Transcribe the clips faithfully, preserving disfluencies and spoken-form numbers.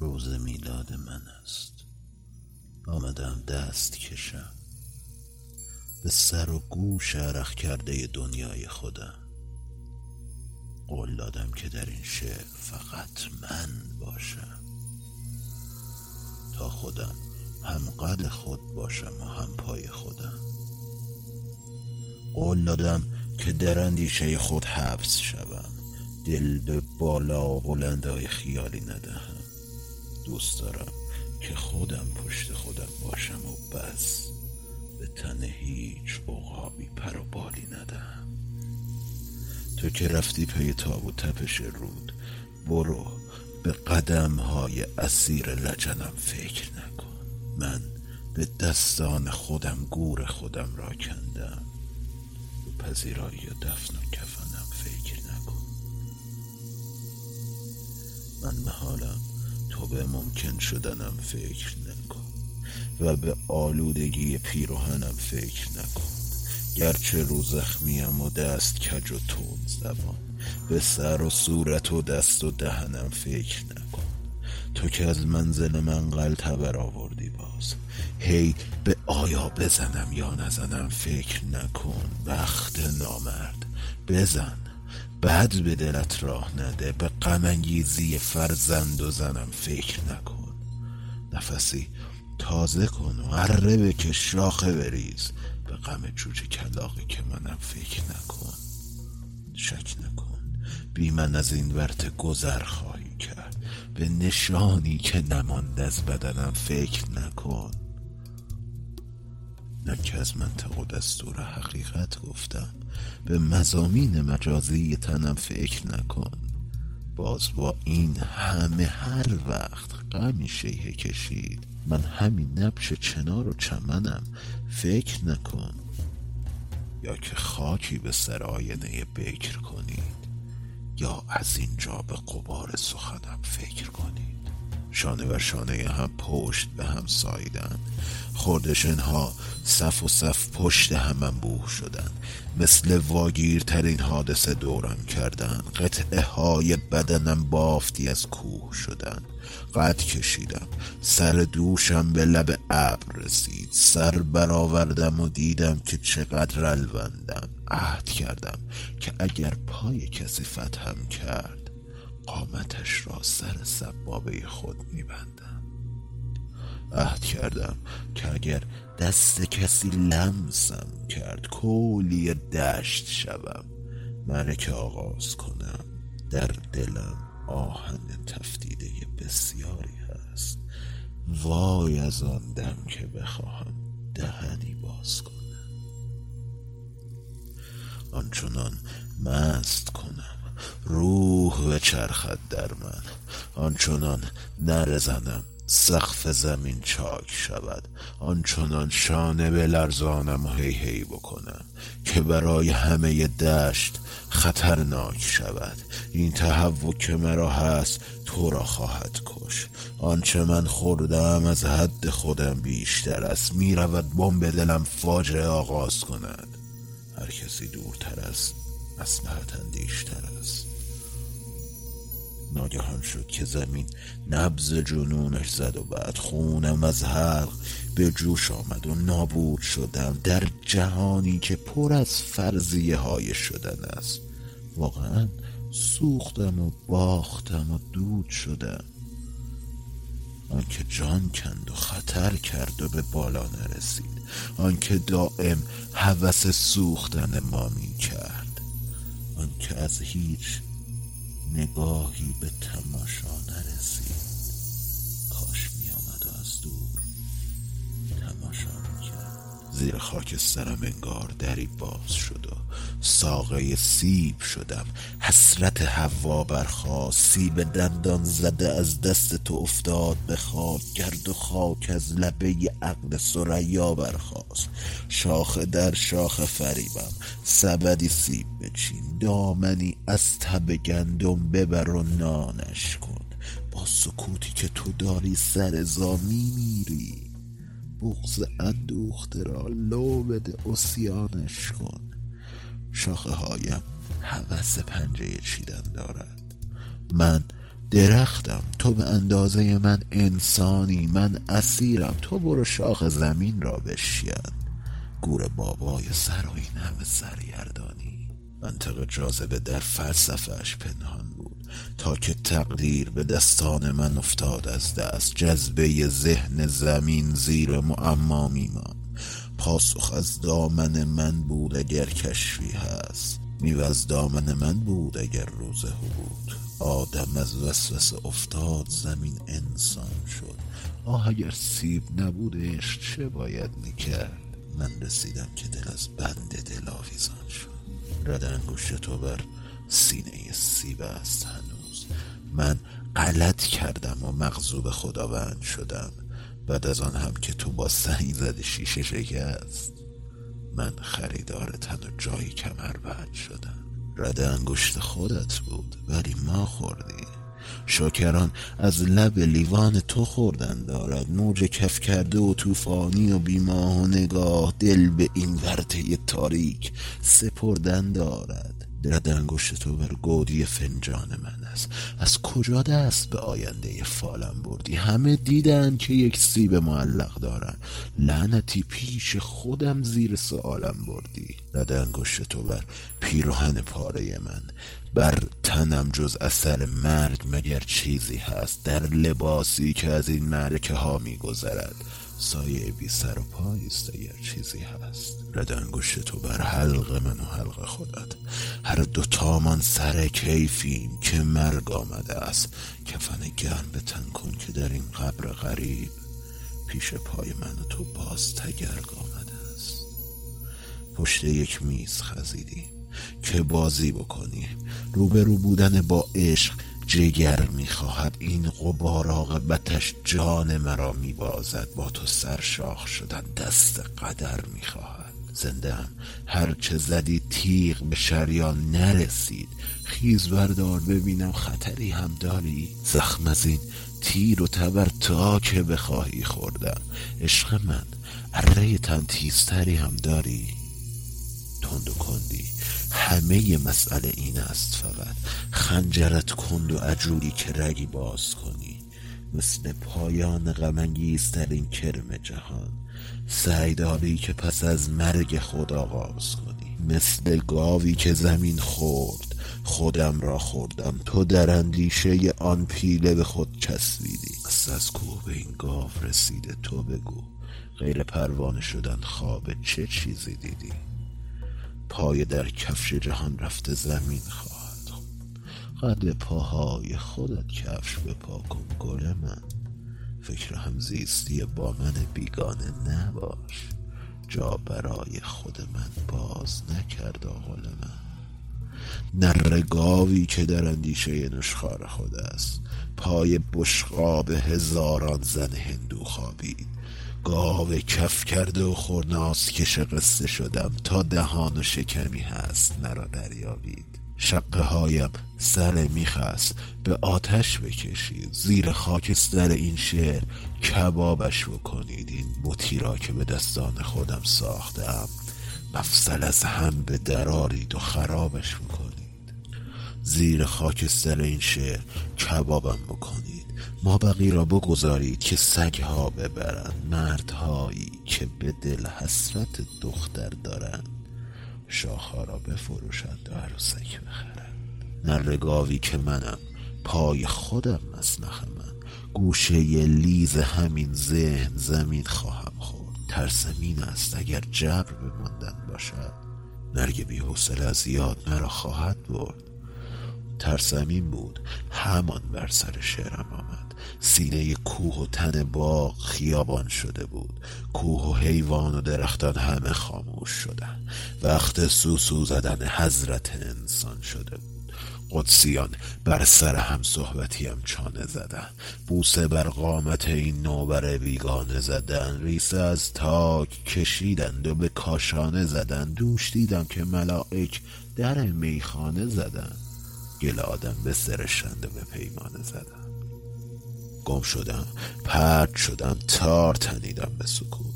روز میلاد من است. آمدم دست کشم به سر و گوش عرق کرده دنیای خودم. قول دادم که در این شعر فقط من باشم، تا خودم هم قد خود باشم و هم پای خودم. قول دادم که در اندیشه خود حبس شوم، دل به بالا و بلندهای خیالی ندهم. دوست دارم که خودم پشت خودم باشم و بس، به تن هیچ عقابی پر و بالی ندهم. تو که رفتی پی تاب و تپش رود، برو به قدم های اسیر لجنم فکر نکن. من به دستان خودم گور خودم را کندم، به پذیرایی و دفن و کفنم فکر نکن. من محالم تو به ممکن شدنم فکر نکن و به آلودگی پیراهنم فکر نکن. گرچه رو زخمیم و دست کج و تون زبان، به سر و صورت و دست و دهنم فکر نکن. تو که از منزل منقل تبر آوردی باز، هی به آیا بزنم یا نزنم فکر نکن. وقت نامرد بزن، بعد به دلت راه نده. به غم انگیزی فرزند و زنم فکر نکن. نفسی تازه کن و اره بکش، شاخه بریز. به غم جوجه کلاغی که منم فکر نکن. شک نکن بی من از این ورطه گذر خواهی کرد. به نشانی که نمانده از بدنم فکر نکن. نه که از منطق و دستور حقیقت گفتم، به مضامین مجازی تنم فکر نکن. باز با این همه هر وقت غمی شیهه کشید، من همین نبش چنار و چمنم فکر نکن. یا که خاکی به سر آینه بکر کنید، یا از اینجا به غبار سخنم فکر کنید. شانه و شانه هم پشت به هم ساییدند، خردشن ها صف و صف پشت هم انبوه شدند. مثل واگیرترین حادثه دورم کردند. قطعه های بدنم بافتی از کوه شدند. قد کشیدم، سر دوشم به لب ابر رسید. سر برآوردم و دیدم که چقدر الوندم. عهد کردم که اگر پای کسی فتحم کرد، قامتش را سر سبابه خود میبندم. عهد کردم که اگر دست کسی لمسم کرد، کولی دشت شدم. معرکه آغاز کنم. در دلم آهن تفدیده بسیاری هست. وای از آن دم که بخواهم دهنی باز کنم، آنچنان مست کنم روح و چرخت در من. آنچنان نرزنم سقف زمین چاک شود. آنچنان شانه به لرزانم و هی هی بکنم که برای همه دشت خطرناک شود. این تهوع که مرا هست تو را خواهد کش. آنچه من خوردم از حد خودم بیشتر است. می رود بمب دلم فاجعه آغاز کند. هر کسی دورتر است مصلحت اندیشتر است. ناگهان شد که زمین نبض جنونش زد و بعد خونم از حلق به جوش آمد و نابود شدم در جهانی که پر از فرضیه های شدن است. واقعا سوختم و باختم و دود شدم. آن که جان کند و خطر کرد و به بالا نرسید، آن که دائم هوس سوختن ما می کرد، آن که از هیچ نگاهی به تماشا نرسید. کاش می آمد و از دور تماشا می کرد. زیر خاکسترم انگار دری باز شد و ساقه سیب شدم. حسرت هوا برخاست. سیب دندان زده از دست تو افتاد به خاک. گرد و خاک از لبه عقل ثریا برخاست. شاخه در شاخه فریبم. سبدی سیب بچین، دامنی از تب گندم ببر و نانش کن. با سکوتی که تو داری سر زامی میری. بغض اندوخته را لو بده، عصیانش کن. شاخه هایم هوس پنجه چیدن دارد. من درختم، تو به اندازه من انسانی، من اسیرم، تو برو شاخ زمین را بشکن. گور بابای سر و این همه سرگردانی. منطق جاذبه در فلسفهش پنهان بود تا که تقدیر به دستان من افتاد از دست. جذبه ذهن زمین زیر معما میماند. پاسخ از دامن من بود اگر کشفی هست، میوه از دامن من بود اگر روزه بود. آدم از وسوسه افتاد، زمین انسان شد. آه اگر سیب نبودش چه باید میکرد؟ من رسیدم که دل از بند دل آویزان شد. رد انگشت تو بر سینه سیب است هنوز. من غلط کردم و مغضوب خداوند شدم. بعد از آن هم که تو با سنگ زده شیشه شکست. من خریدار تن و جایی کمربند شدم. رد انگشت خودت بود ولی ما خوردیم. شکران از لب لیوان تو خوردن دارد. موج کف کرده و طوفانی و بیماه و نگاه، دل به این ورطه تاریک سپردن دارد. رد انگشت تو بر گودی فنجان من است. از کجا دست به آینده فالم بردی؟ همه دیدن که یک سیب معلق دارن. لعنتی پیش خودم زیر سوالم بردی. رد انگشت تو بر پیراهن پاره من، بر تنم جز اثر مرگ مگر چیزی هست؟ در لباسی که از این معرکه ها می گذرد سایه بی سر و پایی است اگر چیزی هست. رد انگشت تو بر حلق من و حلق خودت. هر دوتامان سر کیفیم که مرگ آمده است. کفن گرم به تن کن که در این قبر غریب پیش پای من و تو باز تگرگ آمده است. پشت یک میز خزیدیم که بازی بکنی. روبرو بودن با عشق جگر میخواهد. این غبار عاقبتش جان مرا میبازد. با تو سرشاخ شدن دست قدر میخواهد. زنده ام، هر چه زدی تیغ به شریان نرسید. خیز بردار ببینم خطری هم داری. زخم از این تیر و تبر تا که بخواهی خوردم. عشق من، اره تن تیزتری هم داری. تند و کندی همه مسئله این است. فقط خنجرت کند و عجوری که رگی باز کنی. مثل پایان غم‌انگیزترین کرم جهان سعی داری که پس از مرگ خود آغاز کنی. مثل گاوی که زمین خورد، خودم را خوردم. تو در اندیشه آن پیله به خود چسبیدی. پس از کوه به این گاو رسیده، تو بگو غیر پروانه شدن خواب چه چیزی دیدی؟ پای در کفش جهان رفته زمین خواهد. قدر پاهای خودت کفش به پا کن گل من. فکر همزیستی با من بیگانه نباش. جا برای خود من باز نکرد آقل من. نره گاوی که در اندیشه نشخار خود است. پای بشقاب هزاران زن هندو خوابید. گاوه کف کرده و خورناس کش قصه شدم. تا دهان و شکمی هست مرا دریابید. شقه هایم سر میخ است به آتش بکشید. زیر خاکستر این شعر کبابش بکنید. این بتی را که به دستان خودم ساختم مفصل از هم به درارید و خرابش بکنید. زیر خاکستر این شعر کبابم بکنید. ما بقی را بگذارید که سگها ببرند. مردهایی که به دل حسرت دختر دارند شاخها را بفروشند و عروسک بخرند. نره گاوی که منم، پای خودم مسنخ من. گوشه ی لیز همین ذهن زمین خواهم خورد. ترسم این است اگر جبر بماندن باشد. نرگ بی حوصله زیاد مرا خواهد برد. ترسم این بود همان بر سر شعرم آمد. سینه کوه و تن باغ خیابان شده بود. کوه و حیوان و درختان همه خاموش شدن. وقت سوسو زدن حضرت انسان شده بود. قدسیان بر سر هم صحبتی هم چانه زدن. بوسه بر قامت این نوبر بیگانه زدن. ریسه از تاک کشیدند و به کاشانه زدن. دوش دیدم که ملائک در میخانه زدن. گل آدم به سرشند و به پیمانه زدم. گم شدم، پرد شدم، تار تنیدم به سکوت.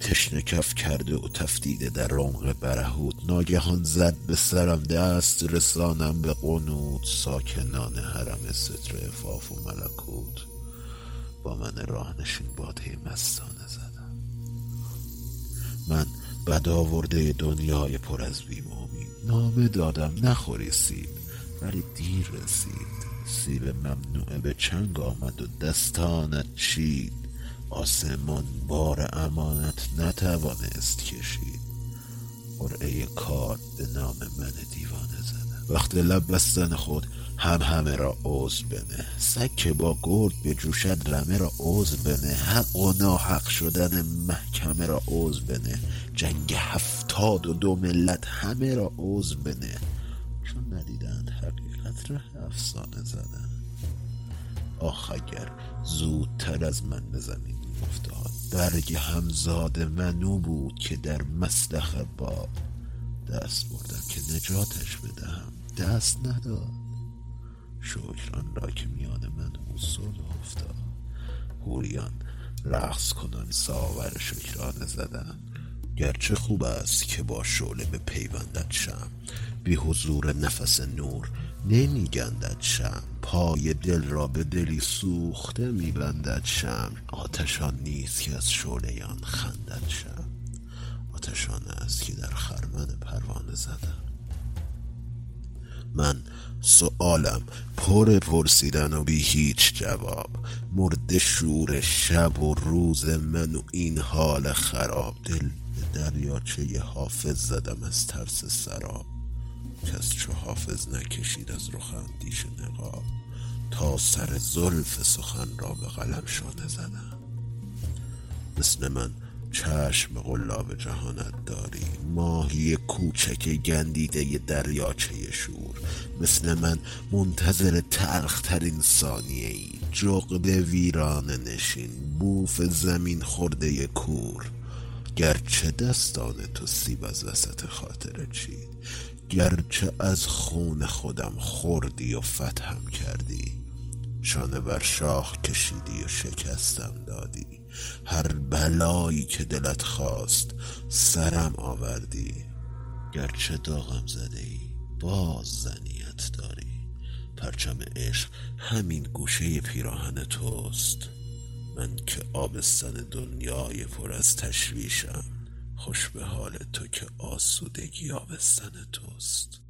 تشنه کف کرده و تفدیده در عمق برهوت، ناگهان زد به سرم دست، رسانم به قنوت. ساکنان حرم ستر عفاف و ملکوت، با من راهنشین باده مستانه زدم. من بدآورده دنیای پر از بیم و امید، نامه دادم نخوری سیب، ولی دیر رسید. سیب ممنوعه به چنگ آمد و دستانت چید. آسمان بار امانت نتوانست کشید. قرعه کار به نام من دیوانه زده. وقت لب بستن خود هم همه را عوض بنه، سگ که با گرد به جوشد رمه را عوض بنه، حق و ناحق شدن محکمه را عوض بنه، جنگ هفتاد و دو ملت همه را عوض بنه، چون ندیدند حقیقت را افسانه زدن. آخ اگر زودتر از من به زمین افتاد، برگ همزاد منو بود که در مسلخ باب دست بردم که نجاتش بدهم، دست نداد. شکران را که میان من او صلح افتاد، حوریان رقص کنان ساور شکرانه زدن. گرچه خوب است که با شعله به پیوندت شم، بی حضور نفس نور نمیگندد شم، پای دل را به دلی سوخته میبندد شم. آتشان نیست که از شعله آن خندد شم، آتشان است که در خرمن پروانه زدم. من سؤالم پر پرسیدن و بی هیچ جواب، مرد شور شب و روز من و این حال خراب. دل به دریاچه ی حافظ زدم از ترس سراب، کس چو حافظ نکشید از رخ اندیش نقاب. تا سر زلف سخن را به قلم شانه زدم. مثل من چشم قلاب جهانت داری، ماهی کوچک گندیده ی دریاچه شور. مثل من منتظر تلخترین ثانیه ای، جغد ویران نشین، بوف زمین خورده ی کور. گرچه دستان تو سیب از وسط خاطر چید، گرچه از خون خودم خوردی و فتحم کردی، شانه بر شاخ کشیدی و شکستم دادی. هر بلایی که دلت خواست سرم آوردی، گرچه داغم زده ای باز زنیت داری. پرچم عشق همین گوشه پیراهن توست. من که آبستن دنیای پر از تشویشم، خوش به حال تو که آسودگی آبستن توست.